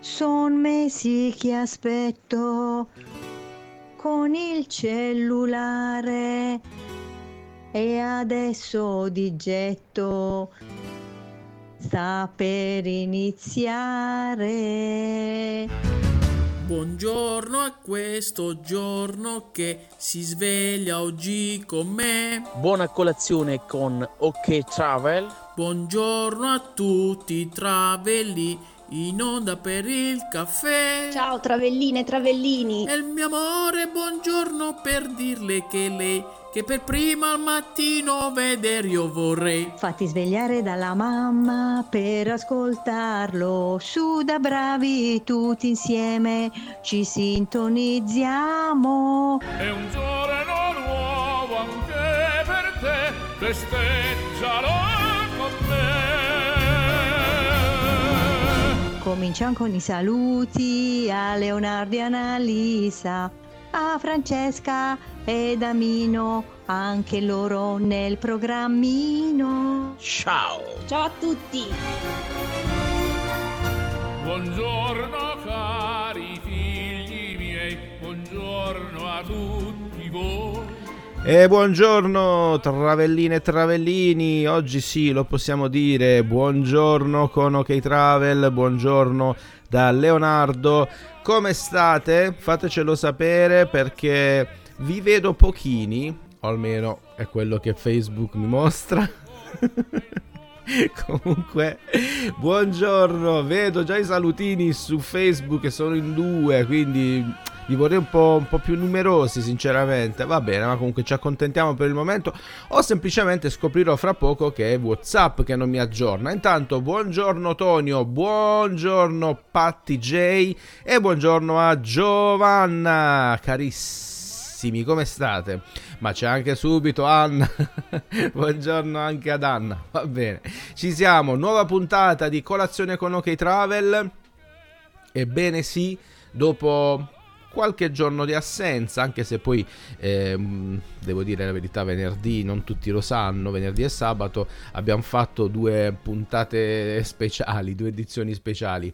Son mesi che aspetto con il cellulare e adesso di getto sta per iniziare. Buongiorno a questo giorno che si sveglia oggi con me. Buona colazione con OK Travel. Buongiorno a tutti i traveli in onda per il caffè. Ciao travelline e travellini. E il mio amore buongiorno per dirle che lei che per prima al mattino veder io vorrei. Fatti svegliare dalla mamma per ascoltarlo. Su da bravi tutti insieme ci sintonizziamo. È un giorno nuovo anche per te, festeggialo. Cominciamo con i saluti a Leonardo e Annalisa, a Francesca ed Amino, anche loro nel programmino. Ciao! Ciao a tutti! Buongiorno cari figli miei, buongiorno a tutti voi. E buongiorno travelline e travellini, oggi sì lo possiamo dire, buongiorno con OK Travel, buongiorno da Leonardo, come state? Fatecelo sapere perché vi vedo pochini, o almeno è quello che Facebook mi mostra. Comunque buongiorno, vedo già i salutini su Facebook che sono in 2, quindi li vorrei un po' più numerosi sinceramente, va bene, ma comunque ci accontentiamo per il momento, o semplicemente scoprirò fra poco che è WhatsApp che non mi aggiorna. Intanto buongiorno Tonio, buongiorno Patti J e buongiorno a Giovanna, carissimi come state? Ma c'è anche subito Anna, buongiorno anche ad Anna, va bene, ci siamo, nuova puntata di Colazione con OK Travel, ebbene sì, dopo qualche giorno di assenza, anche se poi devo dire la verità, venerdì non tutti lo sanno, venerdì e sabato abbiamo fatto 2 puntate speciali, 2 edizioni speciali,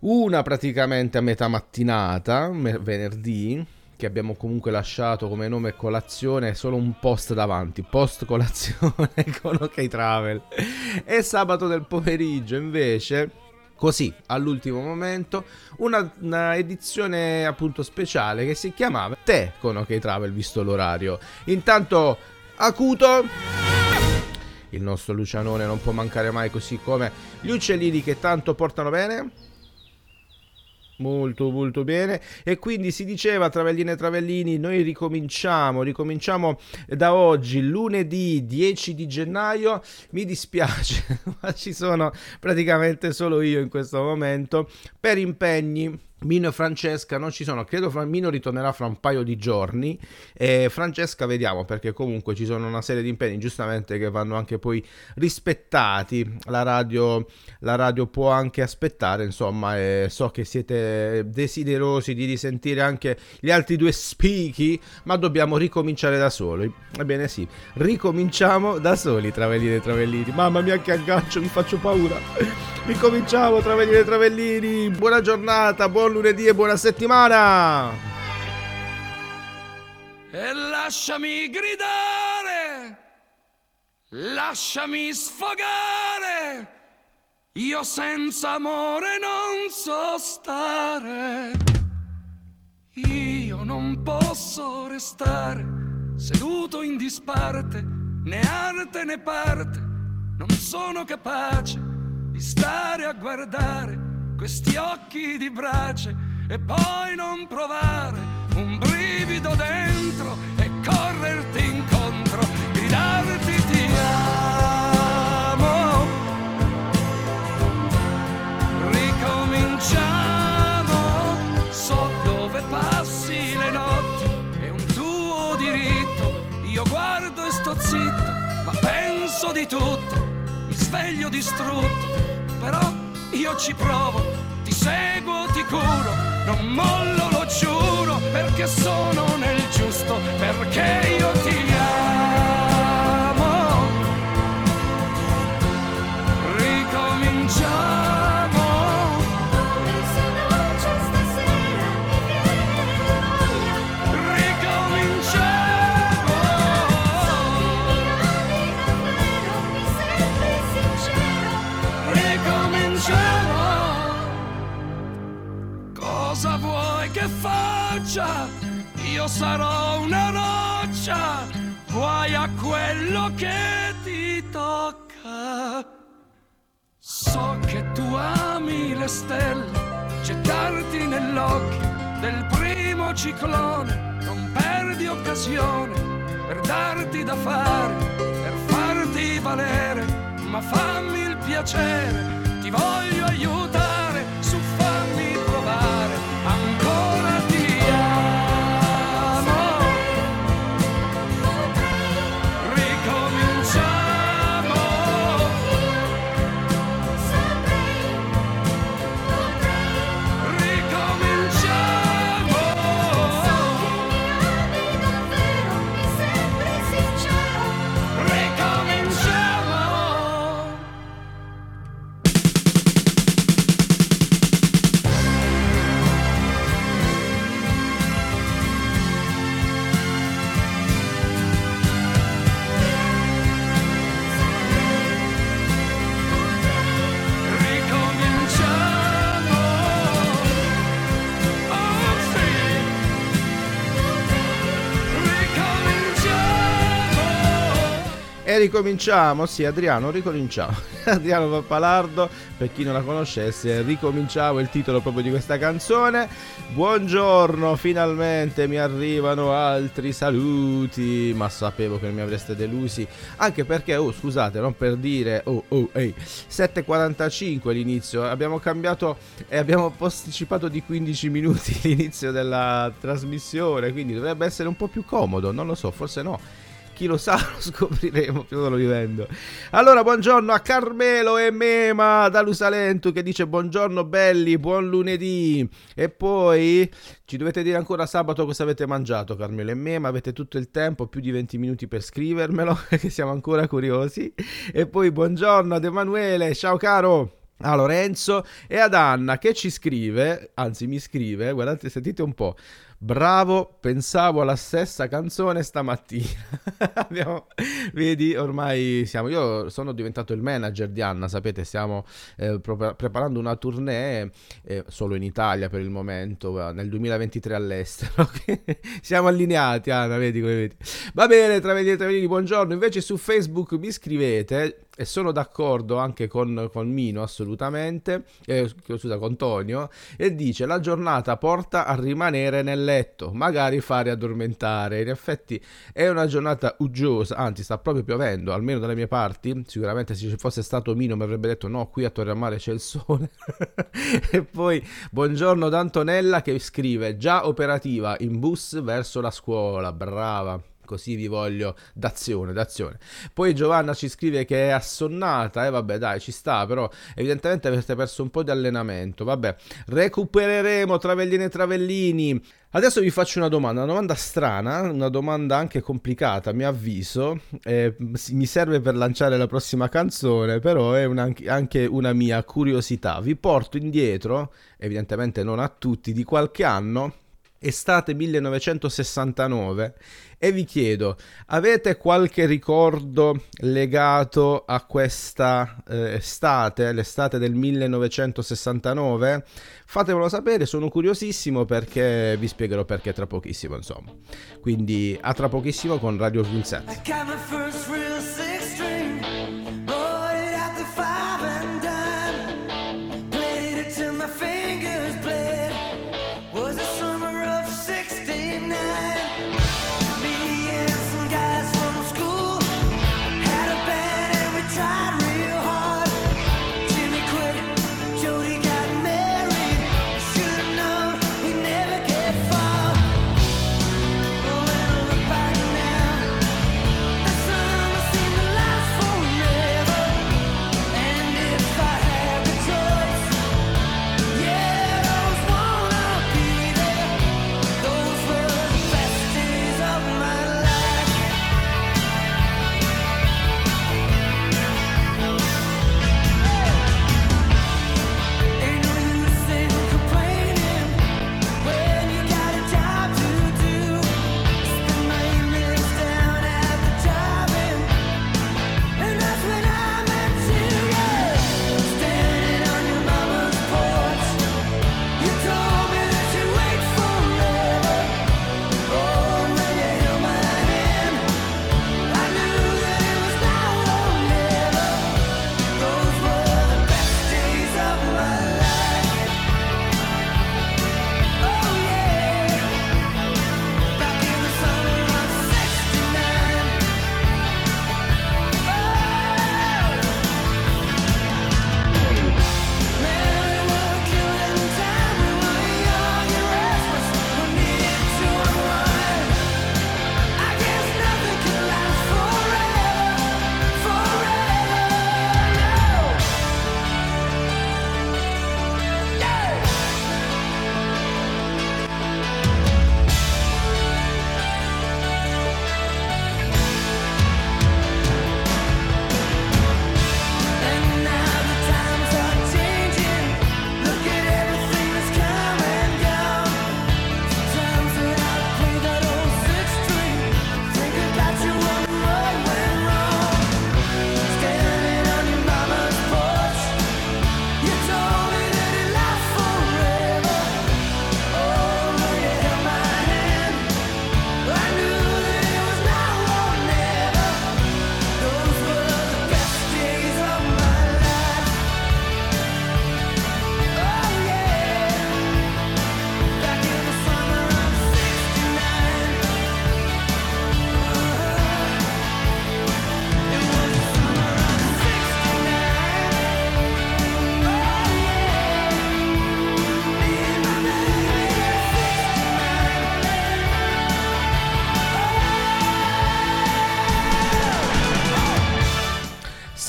una praticamente a metà mattinata venerdì che abbiamo comunque lasciato come nome colazione solo un post davanti, post colazione con OK Travel, e sabato del pomeriggio invece così all'ultimo momento una edizione appunto speciale che si chiamava Te con OK Travel, visto l'orario. Intanto acuto, il nostro Lucianone non può mancare mai, così come gli uccellini che tanto portano bene, molto molto bene. E quindi si diceva travelline e travellini, noi ricominciamo da oggi, lunedì 10 di gennaio. Mi dispiace ma ci sono praticamente solo io in questo momento per impegni. Mino e Francesca non ci sono, credo Mino ritornerà fra un paio di giorni e Francesca vediamo, perché comunque ci sono una serie di impegni giustamente che vanno anche poi rispettati, la radio può anche aspettare insomma, e so che siete desiderosi di risentire anche gli altri 2 speaky, ma dobbiamo ricominciare da soli, ebbene sì, ricominciamo da soli travellini e travellini, mamma mia che aggancio, mi faccio paura, ricominciamo travellini e travellini, buona giornata, buon lunedì e buona settimana. E lasciami gridare, lasciami sfogare, io senza amore non so stare, io non posso restare seduto in disparte, né arte né parte, non sono capace di stare a guardare questi occhi di brace e poi non provare un brivido dentro e correrti incontro, gridarti ti amo, ricominciamo, so dove passi le notti, è un tuo diritto, io guardo e sto zitto, ma penso di tutto, mi sveglio distrutto, però io ci provo, ti seguo, ti sicuro, non mollo, lo giuro, perché sono nel giusto, perché io ti amo. Ricominciamo. Cosa vuoi che faccia? Io sarò una roccia, guai a quello che ti tocca. So che tu ami le stelle, gettarti nell'occhio del primo ciclone, non perdi occasione per darti da fare, per farti valere, ma fammi il piacere, ti voglio aiutare su fammi provare. Ancora ti amo, ricominciamo. E ricominciamo, sì Adriano, ricominciamo. Adriano Pappalardo, per chi non la conoscesse, ricominciamo il titolo proprio di questa canzone. Buongiorno, finalmente mi arrivano altri saluti, ma sapevo che mi avreste delusi, anche perché, scusate, non per dire, ehi, 7:45 l'inizio, abbiamo cambiato e abbiamo posticipato di 15 minuti l'inizio della trasmissione, quindi dovrebbe essere un po' più comodo, non lo so, forse no. Chi lo sa, lo scopriremo più solo vivendo. Allora, buongiorno a Carmelo e Mema da Lusalento che dice buongiorno belli, buon lunedì. E poi ci dovete dire ancora sabato cosa avete mangiato, Carmelo e Mema. Avete tutto il tempo, più di 20 minuti per scrivermelo, che siamo ancora curiosi. E poi buongiorno ad Emanuele, ciao caro, a Lorenzo e ad Anna che ci scrive, anzi mi scrive, guardate, sentite un po'. Bravo, pensavo alla stessa canzone stamattina. Vedi, ormai siamo. Io sono diventato il manager di Anna, sapete, stiamo preparando una tournée solo in Italia per il momento, nel 2023 all'estero. Siamo allineati, Anna, vedi come vedi. Va bene, Travellini, buongiorno. Invece su Facebook mi scrivete e sono d'accordo anche con Mino, assolutamente, con Tonio, e dice la giornata porta a rimanere nelle letto, magari fare addormentare. In effetti è una giornata uggiosa, anzi sta proprio piovendo, almeno dalle mie parti. Sicuramente se ci fosse stato Mino mi avrebbe detto no, qui a Torreamare c'è il sole. E poi buongiorno ad Antonella che scrive già operativa in bus verso la scuola, brava, così vi voglio, d'azione. Poi Giovanna ci scrive che è assonnata, vabbè dai, ci sta, però evidentemente avete perso un po' di allenamento, vabbè, recupereremo, Travellini e Travellini. Adesso vi faccio una domanda strana, una domanda anche complicata, a mio avviso, mi serve per lanciare la prossima canzone, però è anche una mia curiosità. Vi porto indietro, evidentemente non a tutti, di qualche anno, estate 1969, e vi chiedo, avete qualche ricordo legato a questa estate, l'estate del 1969? Fatemelo sapere, sono curiosissimo, perché vi spiegherò perché tra pochissimo, insomma. Quindi a tra pochissimo con Radio Swingset.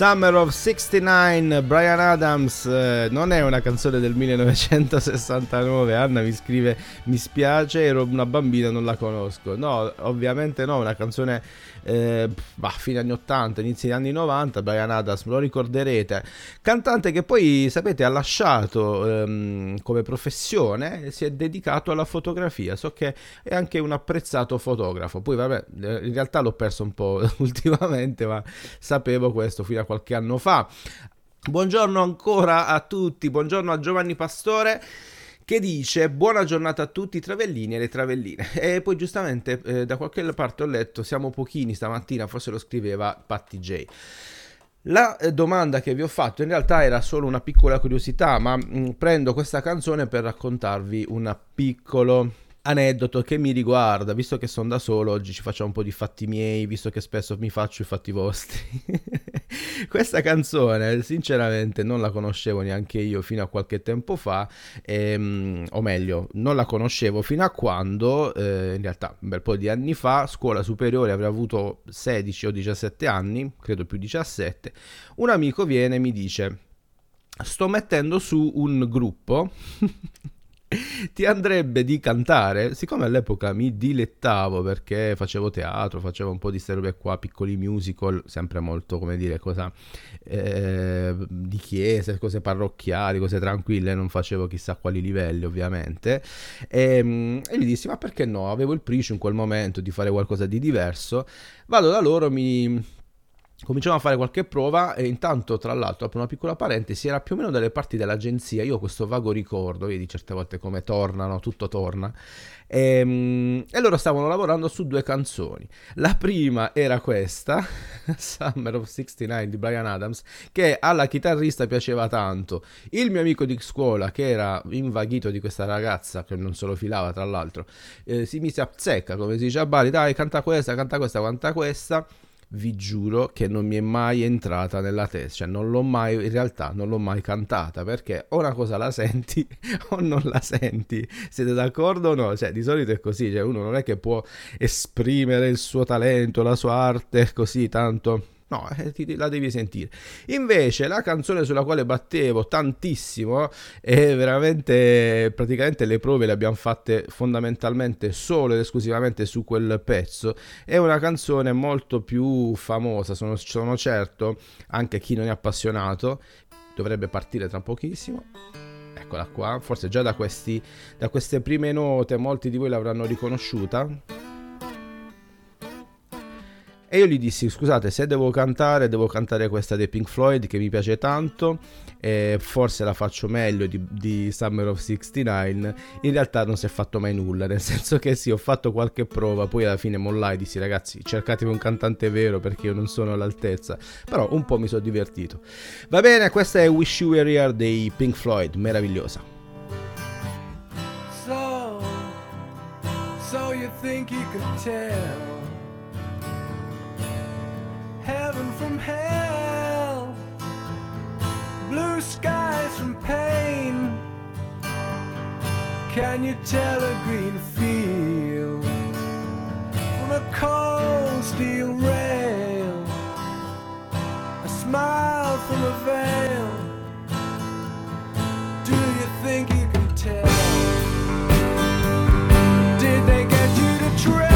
Summer of 69, Bryan Adams. Non è una canzone del 1969. Anna mi scrive: mi spiace, ero una bambina, non la conosco. No, ovviamente no, una canzone fine anni 80, inizi degli anni 90. Bryan Adams, lo ricorderete, cantante che poi, sapete, ha lasciato come professione, si è dedicato alla fotografia. So che è anche un apprezzato fotografo. Poi vabbè, in realtà l'ho perso un po' ultimamente, ma sapevo questo fino a qualche anno fa. Buongiorno ancora a tutti, buongiorno a Giovanni Pastore che dice: buona giornata a tutti i travellini e le travelline. E poi giustamente da qualche parte ho letto siamo pochini stamattina, forse lo scriveva Patti J. La domanda che vi ho fatto in realtà era solo una piccola curiosità, ma prendo questa canzone per raccontarvi un piccolo aneddoto che mi riguarda. Visto che sono da solo oggi, ci facciamo un po' di fatti miei, visto che spesso mi faccio i fatti vostri. Questa canzone sinceramente non la conoscevo neanche io fino a qualche tempo fa, o meglio non la conoscevo fino a quando in realtà un bel po' di anni fa, scuola superiore, avrei avuto 16 o 17 anni, credo più 17, un amico viene e mi dice: sto mettendo su un gruppo ti andrebbe di cantare? Siccome all'epoca mi dilettavo perché facevo teatro, facevo un po' di ste robe qua, piccoli musical, sempre molto, come dire, cosa di chiese, cose parrocchiali, cose tranquille, non facevo chissà quali livelli ovviamente, e gli dissi: ma perché no? Avevo il pricio in quel momento di fare qualcosa di diverso. Vado da loro, mi cominciamo a fare qualche prova, e intanto, tra l'altro, apro una piccola parentesi, era più o meno dalle parti dell'agenzia, io ho questo vago ricordo, vedi certe volte come tornano, tutto torna, e loro stavano lavorando su due canzoni. La prima era questa, Summer of 69 di Bryan Adams, che alla chitarrista piaceva tanto. Il mio amico di scuola, che era invaghito di questa ragazza, che non se lo filava tra l'altro, si mise a zecca, come si dice a Bari, dai, canta questa, canta questa, canta questa. Vi giuro che non mi è mai entrata nella testa, cioè non l'ho mai, in realtà non l'ho mai cantata, perché o una cosa la senti o non la senti, siete d'accordo o no? Cioè di solito è così, cioè uno non è che può esprimere il suo talento, la sua arte così tanto, no, la devi sentire. Invece la canzone sulla quale battevo tantissimo, e veramente praticamente le prove le abbiamo fatte fondamentalmente solo ed esclusivamente su quel pezzo, è una canzone molto più famosa, sono certo anche chi non è appassionato, dovrebbe partire tra pochissimo. Eccola qua, forse già da queste prime note molti di voi l'avranno riconosciuta. E io gli dissi: scusate, se devo cantare questa dei Pink Floyd che mi piace tanto, forse la faccio meglio di Summer of 69. In realtà non si è fatto mai nulla, nel senso che sì, ho fatto qualche prova, poi alla fine mollai, dissi: ragazzi, cercatevi un cantante vero perché io non sono all'altezza, però un po' mi sono divertito. Va bene, questa è Wish You Were Here dei Pink Floyd, meravigliosa. So you think you could tell heaven from hell, blue skies from pain, can you tell a green field from a cold steel rail, a smile from a veil, do you think you can tell, did they get you to train?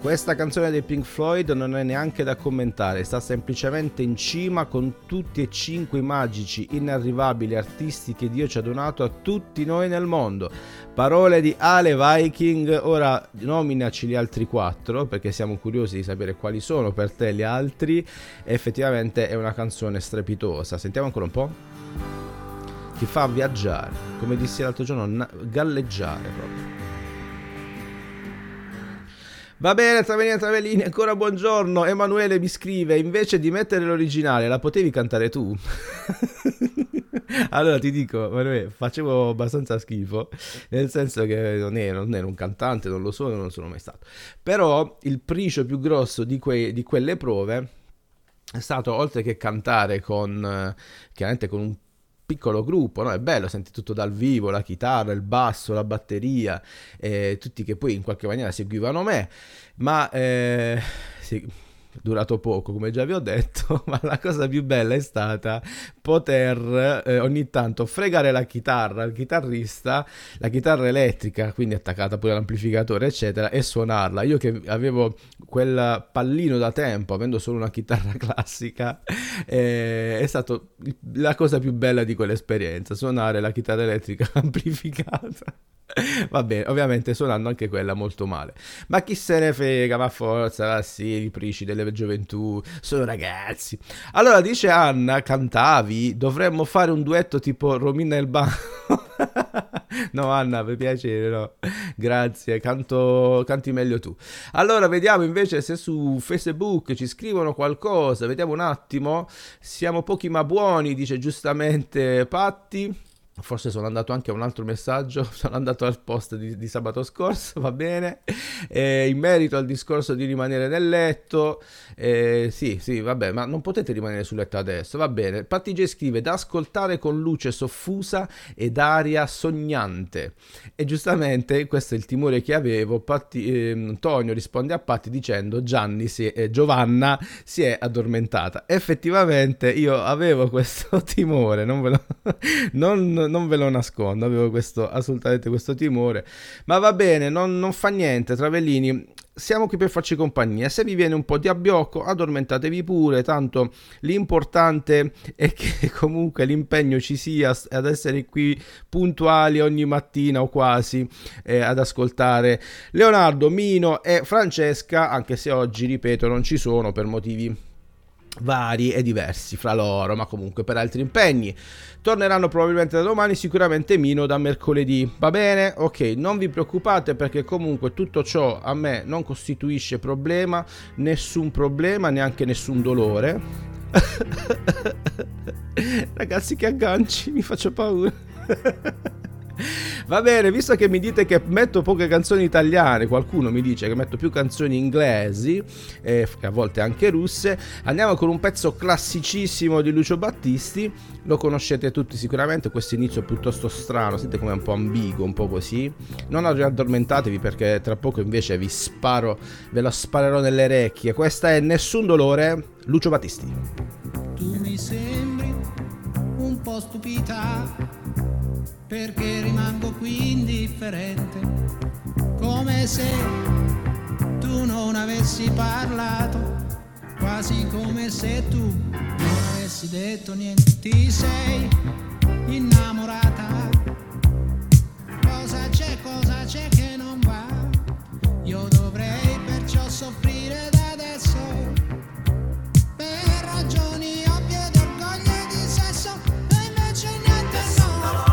Questa canzone dei Pink Floyd non è neanche da commentare, sta semplicemente in cima con tutti e 5 i magici, inarrivabili artisti che Dio ci ha donato a tutti noi nel mondo. Parole di Ale Viking, ora nominaci gli altri 4 perché siamo curiosi di sapere quali sono per te gli altri. Effettivamente è una canzone strepitosa, sentiamo ancora un po'. Ti fa viaggiare, come dissi l'altro giorno, galleggiare proprio. Va bene, Travelini e Travelini, ancora buongiorno. Emanuele mi scrive, invece di mettere l'originale, la potevi cantare tu? Allora ti dico, facevo abbastanza schifo, nel senso che non ero un cantante, non lo sono, non sono mai stato. Però il pricio più grosso di quelle prove è stato, oltre che cantare con un piccolo gruppo, no? È bello sentire tutto dal vivo, la chitarra, il basso, la batteria, tutti che poi in qualche maniera seguivano me, ma sì, durato poco come già vi ho detto, ma la cosa più bella è stata poter ogni tanto fregare la chitarra, il chitarrista, la chitarra elettrica, quindi attaccata pure all'amplificatore eccetera, e suonarla. Io che avevo quel pallino da tempo, avendo solo una chitarra classica, è stata la cosa più bella di quell'esperienza, suonare la chitarra elettrica amplificata. Va bene, ovviamente suonando anche quella molto male, ma chi se ne frega, ma forza, va, sì, i prici delle gioventù sono ragazzi. Allora dice Anna, cantavi, dovremmo fare un duetto tipo Romina e il Bambino. No Anna, per piacere, no, grazie, canti meglio tu. Allora vediamo invece se su Facebook ci scrivono qualcosa, vediamo un attimo. Siamo pochi ma buoni, dice giustamente Patti. Forse sono andato anche a un altro messaggio, sono andato al post di sabato scorso, va bene, in merito al discorso di rimanere nel letto, sì, vabbè, ma non potete rimanere sul letto adesso, va bene. Pattigia scrive, da ascoltare con luce soffusa ed aria sognante, e giustamente questo è il timore che avevo. Antonio risponde a Patti dicendo, Giovanna si è addormentata. Effettivamente io avevo questo timore, non ve lo nascondo, avevo assolutamente questo timore, ma va bene, non fa niente, Travelini, siamo qui per farci compagnia. Se vi viene un po' di abbiocco, addormentatevi pure, tanto l'importante è che comunque l'impegno ci sia ad essere qui puntuali ogni mattina o quasi, ad ascoltare Leonardo, Mino e Francesca, anche se oggi, ripeto, non ci sono per motivi vari e diversi fra loro, ma comunque per altri impegni. Torneranno probabilmente da domani, sicuramente Mino da mercoledì, va bene? Ok, non vi preoccupate perché comunque tutto ciò a me non costituisce problema, nessun problema, neanche nessun dolore. Ragazzi, che agganci, mi faccio paura. Va bene, visto che mi dite che metto poche canzoni italiane, qualcuno mi dice che metto più canzoni inglesi e a volte anche russe, andiamo con un pezzo classicissimo di Lucio Battisti, lo conoscete tutti sicuramente, questo inizio è piuttosto strano, sentite com'è un po' ambiguo, un po' così, non addormentatevi perché tra poco invece ve lo sparerò nelle orecchie. Questa è Nessun Dolore, Lucio Battisti. Tu mi sembri un po' stupita perché rimango qui indifferente, come se tu non avessi parlato, quasi come se tu non avessi detto niente. Ti sei innamorata, cosa c'è che non va? Io dovrei perciò soffrire da adesso, per ragioni ovvie d'orgoglio e di sesso, e invece niente, no.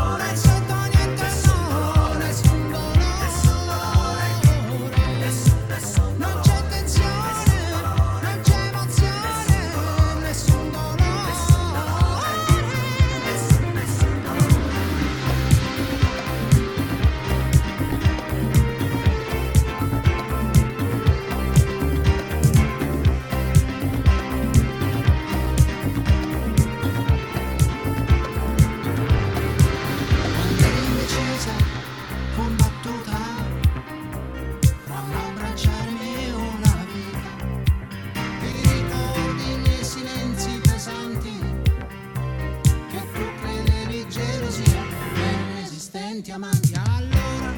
Allora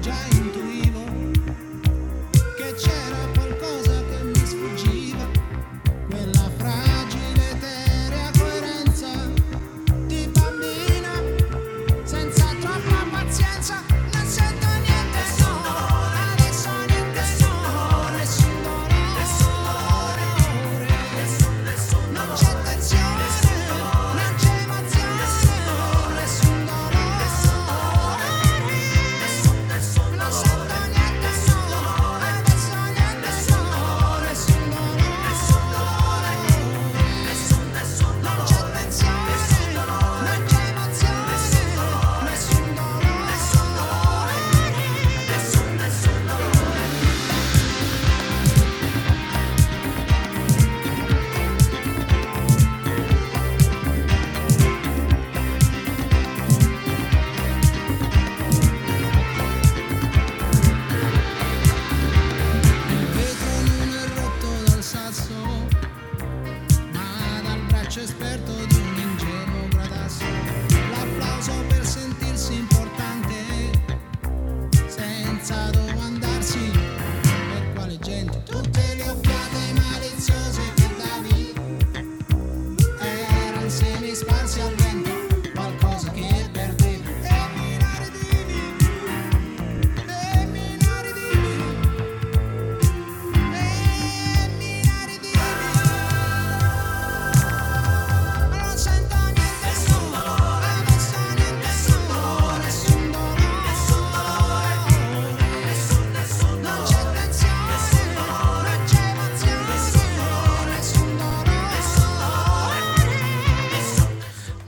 già intuivo che c'era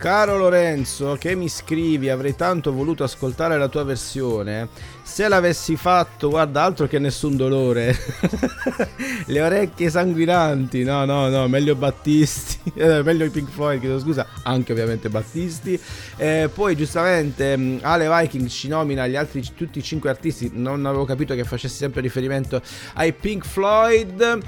Caro Lorenzo, che mi scrivi, avrei tanto voluto ascoltare la tua versione. Se l'avessi fatto, guarda, altro che nessun dolore. Le orecchie sanguinanti. No, no, no, meglio Battisti. Meglio i Pink Floyd, chiedo scusa. Anche ovviamente Battisti. Poi giustamente Ale Viking ci nomina gli altri, tutti i 5 artisti. Non avevo capito che facessi sempre riferimento ai Pink Floyd.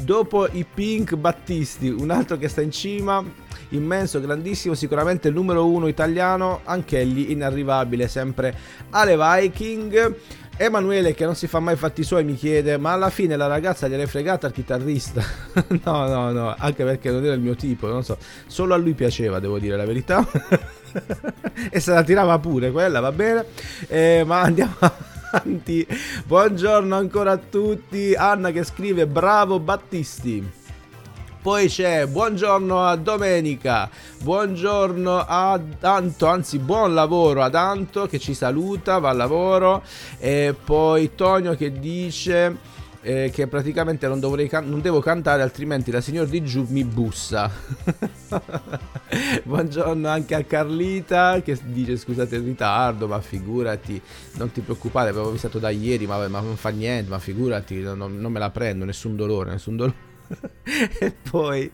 Dopo i Pink, Battisti, un altro che sta in cima, immenso, grandissimo, sicuramente il numero uno italiano, anch'egli inarrivabile, sempre Ale Viking. Emanuele, che non si fa mai fatti suoi, mi chiede: ma alla fine la ragazza gliel'è fregata al chitarrista? No, no, no, anche perché non era il mio tipo, non so, solo a lui piaceva, devo dire la verità. E se la tirava pure quella, va bene, ma andiamo avanti. Buongiorno ancora a tutti. Anna che scrive: bravo Battisti. Poi c'è buongiorno a Domenica, buongiorno ad Anto, anzi buon lavoro ad Anto che ci saluta, va al lavoro. E poi Tonio che dice che praticamente non devo cantare, altrimenti la signora di giù mi bussa. Buongiorno anche a Carlita che dice: scusate il ritardo, ma figurati, non ti preoccupare, avevo visto da ieri, ma non fa niente, ma figurati, non me la prendo, nessun dolore, nessun dolore. E poi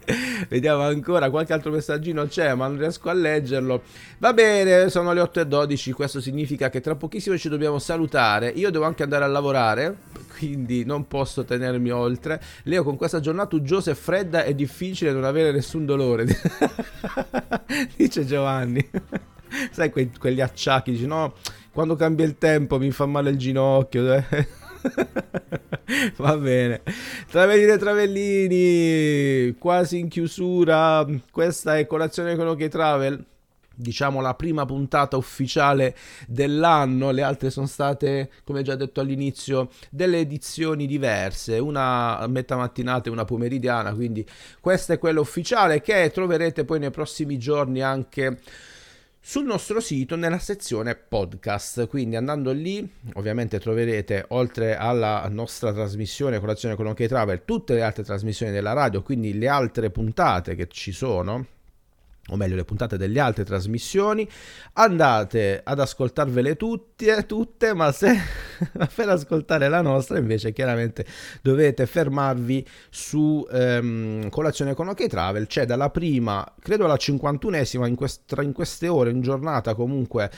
vediamo ancora, qualche altro messaggino c'è ma non riesco a leggerlo. Va bene, sono le 8:12, questo significa che tra pochissimo ci dobbiamo salutare. Io devo anche andare a lavorare, quindi non posso tenermi oltre. Leo, con questa giornata uggiosa e fredda è difficile non avere nessun dolore. Dice Giovanni. Sai quegli acciacchi, dice: no, quando cambia il tempo mi fa male il ginocchio, eh. Va bene, Travelline e Travellini, quasi in chiusura. Questa è Colazione con OK Travel, diciamo la prima puntata ufficiale dell'anno. Le altre sono state, come già detto all'inizio, delle edizioni diverse, una a metà mattinata e una pomeridiana, quindi questa è quella ufficiale che troverete poi nei prossimi giorni anche sul nostro sito nella sezione podcast. Quindi andando lì ovviamente troverete, oltre alla nostra trasmissione Colazione con OK Travel, tutte le altre trasmissioni della radio, quindi le altre puntate che ci sono, o meglio le puntate delle altre trasmissioni. Andate ad ascoltarvele tutte, ma se per ascoltare la nostra invece chiaramente dovete fermarvi su Colazione con OK Travel. C'è dalla prima, credo alla 51esima in queste ore, in giornata comunque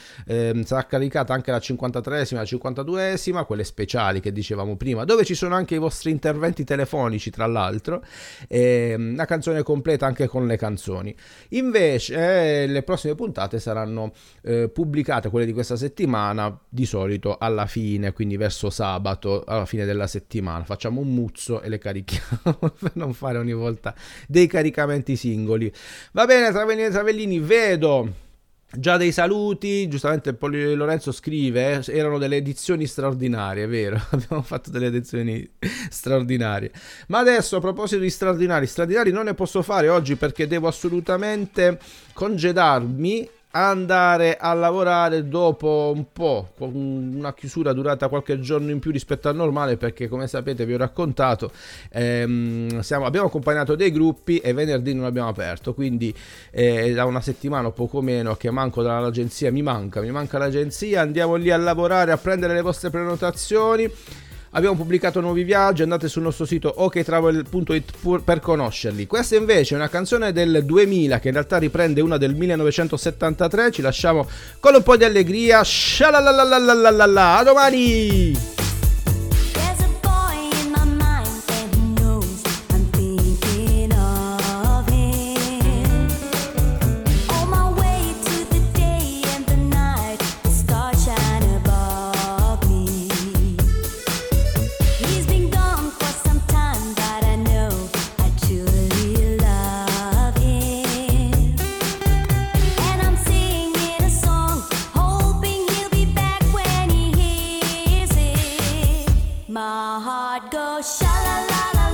sarà caricata anche la 53esima, la 52esima, quelle speciali che dicevamo prima, dove ci sono anche i vostri interventi telefonici, tra l'altro, la canzone completa anche con le canzoni. Invece le prossime puntate saranno pubblicate, quelle di questa settimana, di solito alla fine, quindi verso sabato, alla fine della settimana. Facciamo un muzzo e le carichiamo per non fare ogni volta dei caricamenti singoli. Va bene, Travellini e Travellini, vedo già dei saluti. Giustamente Lorenzo scrive: erano delle edizioni straordinarie, è vero, abbiamo fatto delle edizioni straordinarie. Ma adesso, a proposito di straordinari, non ne posso fare oggi perché devo assolutamente congedarmi, andare a lavorare dopo un po', una chiusura durata qualche giorno in più rispetto al normale, perché come sapete, vi ho raccontato, abbiamo accompagnato dei gruppi e venerdì non abbiamo aperto, quindi da una settimana o poco meno che manco dall'agenzia, mi manca l'agenzia. Andiamo lì a lavorare, a prendere le vostre prenotazioni. Abbiamo pubblicato nuovi viaggi, andate sul nostro sito oktravel.it per conoscerli. Questa invece è una canzone del 2000 che in realtà riprende una del 1973. Ci lasciamo con un po' di allegria. Shalalalalalalalala, a domani! My heart goes sha-la-la-la.